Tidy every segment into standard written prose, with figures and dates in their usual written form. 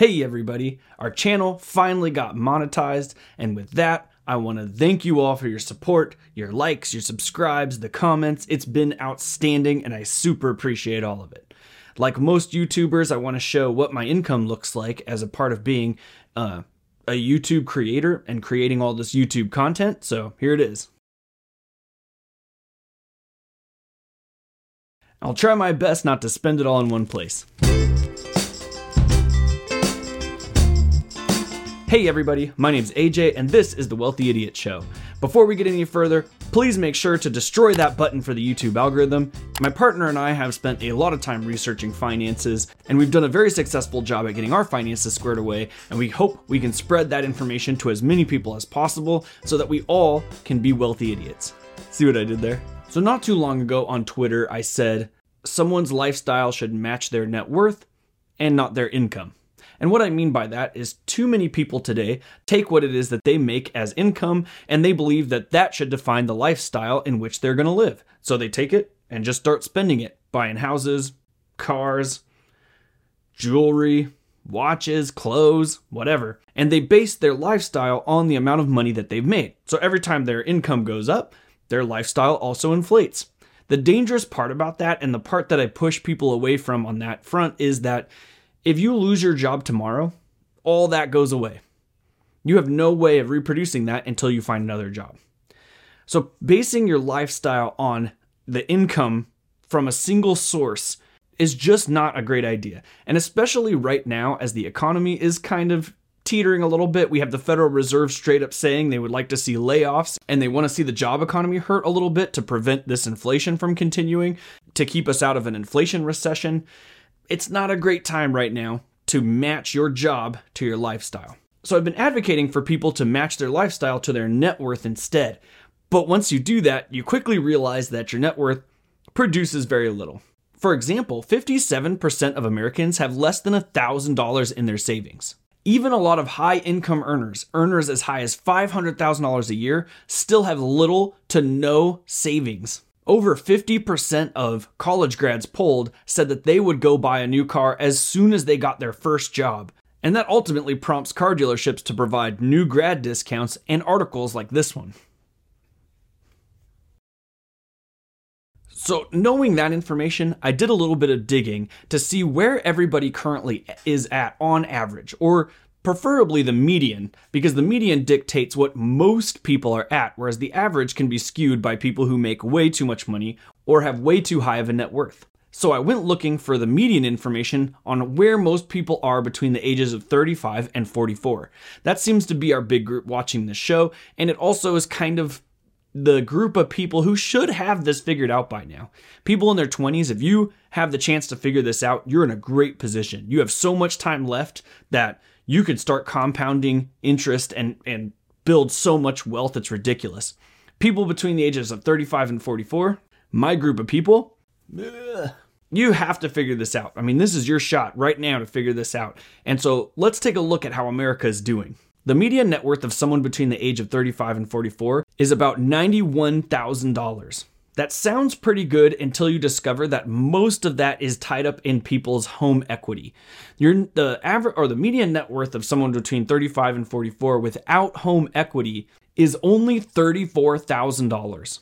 Hey everybody, our channel finally got monetized, and with that, I want to thank you all for your support, your likes, your subscribes, the comments. It's been outstanding, and I super appreciate all of it. Like most YouTubers, I want to show what my income looks like as a part of being a YouTube creator and creating all this YouTube content, so here it is. I'll try my best not to spend it all in one place. Hey everybody, my name's AJ and this is the Wealthy Idiot Show. Before we get any further, please make sure to destroy that button for the YouTube algorithm. My partner and I have spent a lot of time researching finances, and we've done a very successful job at getting our finances squared away, and we hope we can spread that information to as many people as possible so that we all can be wealthy idiots. See what I did there? So not too long ago on Twitter, I said, someone's lifestyle should match their net worth and not their income. And what I mean by that is too many people today take what it is that they make as income, and they believe that that should define the lifestyle in which they're going to live. So they take it and just start spending it, buying houses, cars, jewelry, watches, clothes, whatever. And they base their lifestyle on the amount of money that they've made. So every time their income goes up, their lifestyle also inflates. The dangerous part about that, and the part that I push people away from on that front, is that if you lose your job tomorrow, all that goes away. You have no way of reproducing that until you find another job. So basing your lifestyle on the income from a single source is just not a great idea. And especially right now, as the economy is kind of teetering a little bit, we have the Federal Reserve straight up saying they would like to see layoffs, and they want to see the job economy hurt a little bit to prevent this inflation from continuing, to keep us out of an inflation recession. It's not a great time right now to match your job to your lifestyle. So I've been advocating for people to match their lifestyle to their net worth instead. But once you do that, you quickly realize that your net worth produces very little. For example, 57% of Americans have less than $1,000 in their savings. Even a lot of high income earners as high as $500,000 a year, still have little to no savings. Over 50% of college grads polled said that they would go buy a new car as soon as they got their first job. And that ultimately prompts car dealerships to provide new grad discounts and articles like this one. So knowing that information, I did a little bit of digging to see where everybody currently is at on average, or preferably the median, because the median dictates what most people are at, whereas the average can be skewed by people who make way too much money or have way too high of a net worth. So I went looking for the median information on where most people are between the ages of 35 and 44. That seems to be our big group watching this show, and it also is kind of the group of people who should have this figured out by now. People in their 20s, if you have the chance to figure this out, you're in a great position. You have so much time left that you could start compounding interest and build so much wealth, it's ridiculous. People between the ages of 35 and 44, my group of people, you have to figure this out. I mean, this is your shot right now to figure this out. And so let's take a look at how America is doing. The median net worth of someone between the age of 35 and 44 is about $91,000. That sounds pretty good until you discover that most of that is tied up in people's home equity. The median net worth of someone between 35 and 44 without home equity is only $34,000.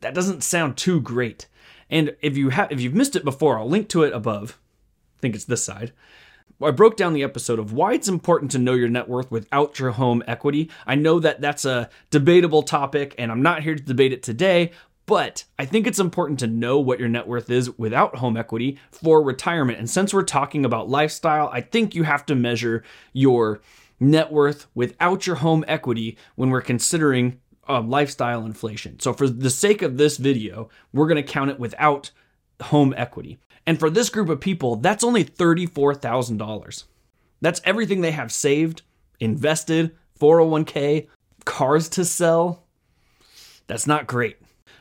That doesn't sound too great. And if you've missed it before, I'll link to it above. I think it's this side. I broke down the episode of why it's important to know your net worth without your home equity. I know that that's a debatable topic, and I'm not here to debate it today, but I think it's important to know what your net worth is without home equity for retirement. And since we're talking about lifestyle, I think you have to measure your net worth without your home equity when we're considering lifestyle inflation. So for the sake of this video, we're going to count it without home equity. And for this group of people, that's only $34,000. That's everything they have saved, invested, 401k, cars to sell. That's not great.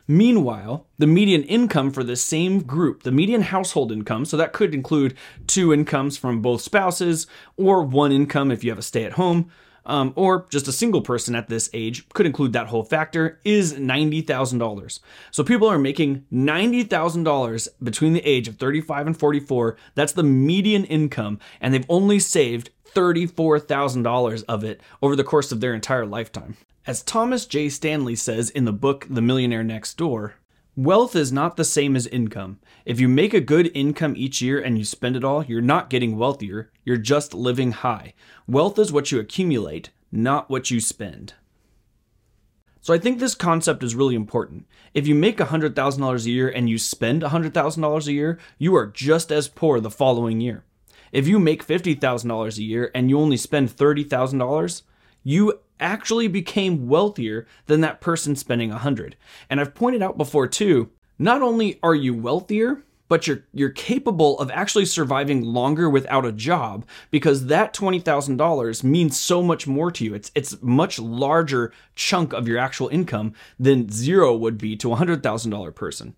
Meanwhile, the median income for this same group, the median household income, so that could include two incomes from both spouses or one income if you have a stay-at-home or just a single person at this age, could include that whole factor, is $90,000. So people are making $90,000 between the age of 35 and 44. That's the median income, and they've only saved $34,000 of it over the course of their entire lifetime. As Thomas J. Stanley says in the book, The Millionaire Next Door, wealth is not the same as income. If you make a good income each year and you spend it all, you're not getting wealthier, you're just living high. Wealth is what you accumulate, not what you spend. So I think this concept is really important. If you make $100,000 a year and you spend $100,000 a year, you are just as poor the following year. If you make $50,000 a year and you only spend $30,000, you actually became wealthier than that person spending 100. And I've pointed out before too, not only are you wealthier, but you're capable of actually surviving longer without a job, because that $20,000 means so much more to you. It's much larger chunk of your actual income than zero would be to a $100,000 person.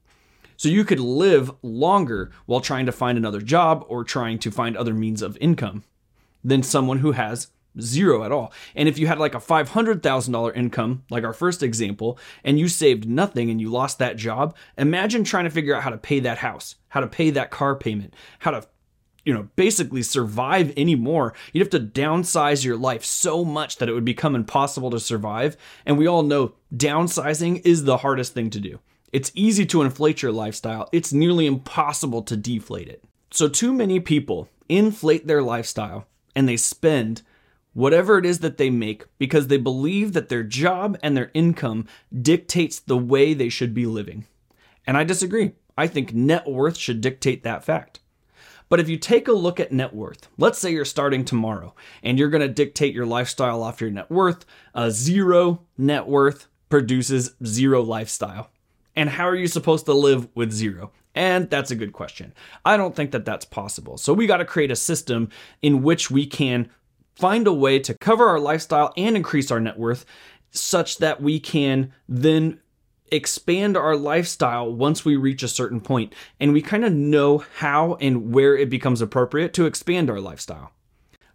So you could live longer while trying to find another job or trying to find other means of income than someone who has zero at all. And if you had like a $500,000 income, like our first example, and you saved nothing and you lost that job, imagine trying to figure out how to pay that house, how to pay that car payment, how to, basically survive anymore. You'd have to downsize your life so much that it would become impossible to survive. And we all know downsizing is the hardest thing to do. It's easy to inflate your lifestyle. It's nearly impossible to deflate it. So too many people inflate their lifestyle and they spend whatever it is that they make because they believe that their job and their income dictates the way they should be living. And I disagree. I think net worth should dictate that fact. But if you take a look at net worth, let's say you're starting tomorrow and you're going to dictate your lifestyle off your net worth. Zero net worth produces zero lifestyle. And how are you supposed to live with zero? And that's a good question. I don't think that that's possible. So we got to create a system in which we can find a way to cover our lifestyle and increase our net worth such that we can then expand our lifestyle once we reach a certain point. And we kind of know how and where it becomes appropriate to expand our lifestyle.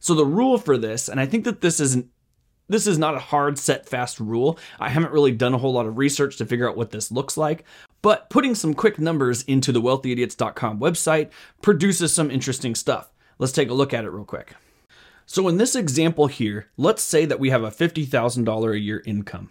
So the rule for this, and I think that this is not a hard, set, fast rule. I haven't really done a whole lot of research to figure out what this looks like, but putting some quick numbers into the WealthyIdiots.com website produces some interesting stuff. Let's take a look at it real quick. So in this example here, let's say that we have a $50,000 a year income.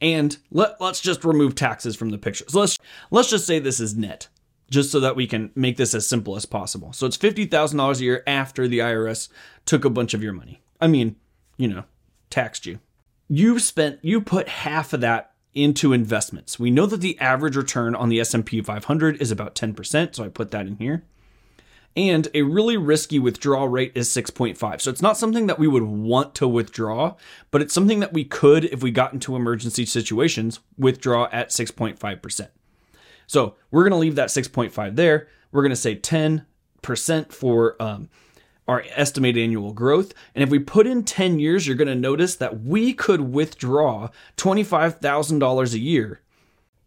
And let's just remove taxes from the picture. So let's just say this is net, just so that we can make this as simple as possible. So it's $50,000 a year after the IRS took a bunch of your money. I mean, taxed you. You put half of that into investments. We know that the average return on the S&P 500 is about 10%, so I put that in here. And a really risky withdrawal rate is 6.5. So it's not something that we would want to withdraw, but it's something that we could, if we got into emergency situations, withdraw at 6.5%. So we're going to leave that 6.5 there. We're going to say 10% for our estimated annual growth. And if we put in 10 years, you're going to notice that we could withdraw $25,000 a year,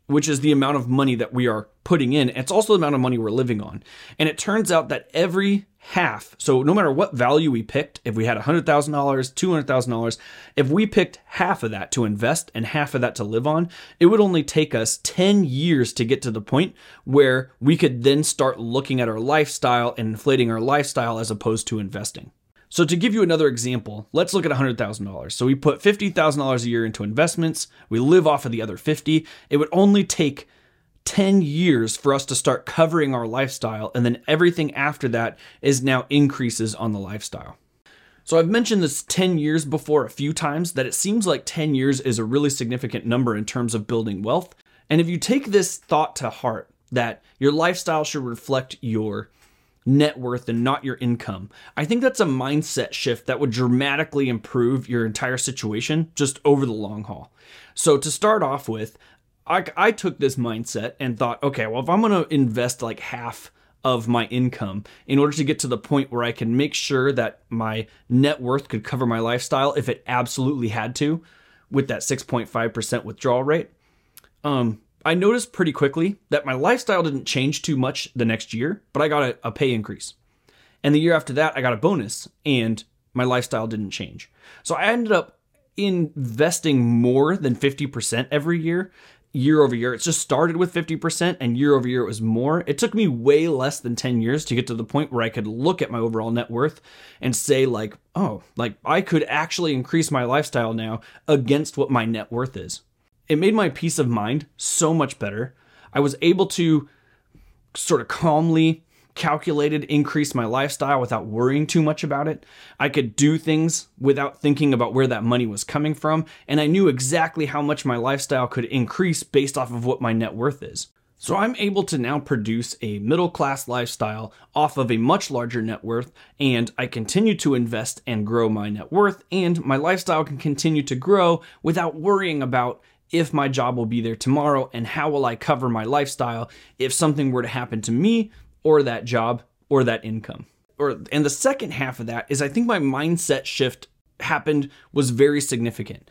which is the amount of money that we are putting in. It's also the amount of money we're living on. And it turns out that every half, so no matter what value we picked, if we had $100,000, $200,000, if we picked half of that to invest and half of that to live on, it would only take us 10 years to get to the point where we could then start looking at our lifestyle and inflating our lifestyle as opposed to investing. So to give you another example, let's look at $100,000. So we put $50,000 a year into investments. We live off of the other 50. It would only take 10 years for us to start covering our lifestyle. And then everything after that is now increases on the lifestyle. So I've mentioned this 10 years before a few times, that it seems like 10 years is a really significant number in terms of building wealth. And if you take this thought to heart, that your lifestyle should reflect your net worth and not your income, I think that's a mindset shift that would dramatically improve your entire situation just over the long haul. So to start off with, I took this mindset and thought, okay, well, if I'm going to invest like half of my income in order to get to the point where I can make sure that my net worth could cover my lifestyle if it absolutely had to, with that 6.5% withdrawal rate, I noticed pretty quickly that my lifestyle didn't change too much the next year, but I got a pay increase. And the year after that, I got a bonus and My lifestyle didn't change. So I ended up investing more than 50% every year over year. It just started with 50% and year over year it was more. It took me way less than 10 years to get to the point where I could look at my overall net worth and say like, oh, like I could actually increase my lifestyle now against what my net worth is. It made my peace of mind so much better. I was able to sort of calmly calculated increase my lifestyle without worrying too much about it. I could do things without thinking about where that money was coming from, and I knew exactly how much my lifestyle could increase based off of what my net worth is. So I'm able to now produce a middle-class lifestyle off of a much larger net worth, and I continue to invest and grow my net worth, and my lifestyle can continue to grow without worrying about if my job will be there tomorrow and how will I cover my lifestyle if something were to happen to me or that job, or that income. And the second half of that is I think my mindset shift was very significant.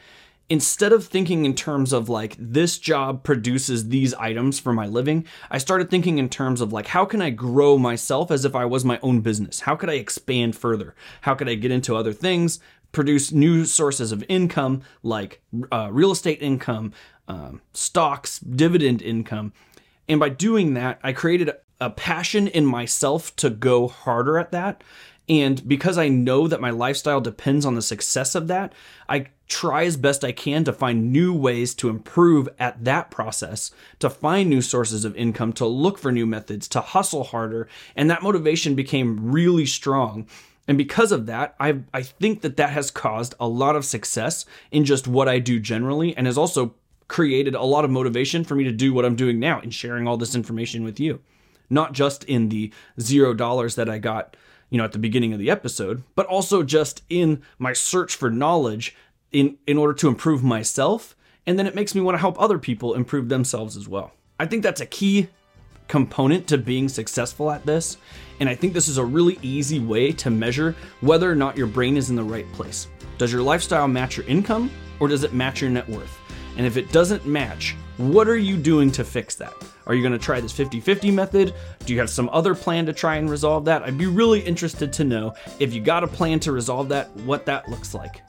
Instead of thinking in terms of like, this job produces these items for my living, I started thinking in terms of like, how can I grow myself as if I was my own business? How could I expand further? How could I get into other things, produce new sources of income, like real estate income, stocks, dividend income. And by doing that, I created a passion in myself to go harder at that. And because I know that my lifestyle depends on the success of that, I try as best I can to find new ways to improve at that process, to find new sources of income, to look for new methods, to hustle harder. And that motivation became really strong. And because of that, I think that has caused a lot of success in just what I do generally, and has also created a lot of motivation for me to do what I'm doing now and sharing all this information with you. Not just in the $0 that I got, at the beginning of the episode, but also just in my search for knowledge in order to improve myself. And then it makes me want to help other people improve themselves as well. I think that's a key component to being successful at this. And I think this is a really easy way to measure whether or not your brain is in the right place. Does your lifestyle match your income, or does it match your net worth? And if it doesn't match, what are you doing to fix that? Are you going to try this 50-50 method? Do you have some other plan to try and resolve that? I'd be really interested to know if you got a plan to resolve that, what that looks like.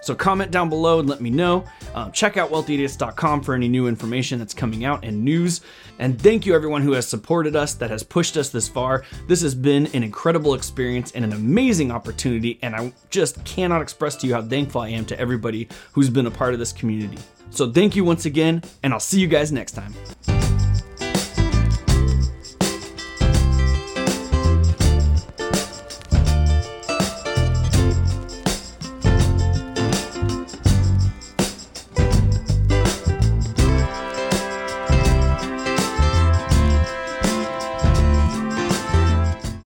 So comment down below and let me know. Check out WealthyIdiots.com for any new information that's coming out and news. And thank you everyone who has supported us, that has pushed us this far. This has been an incredible experience and an amazing opportunity. And I just cannot express to you how thankful I am to everybody who's been a part of this community. So thank you once again, and I'll see you guys next time.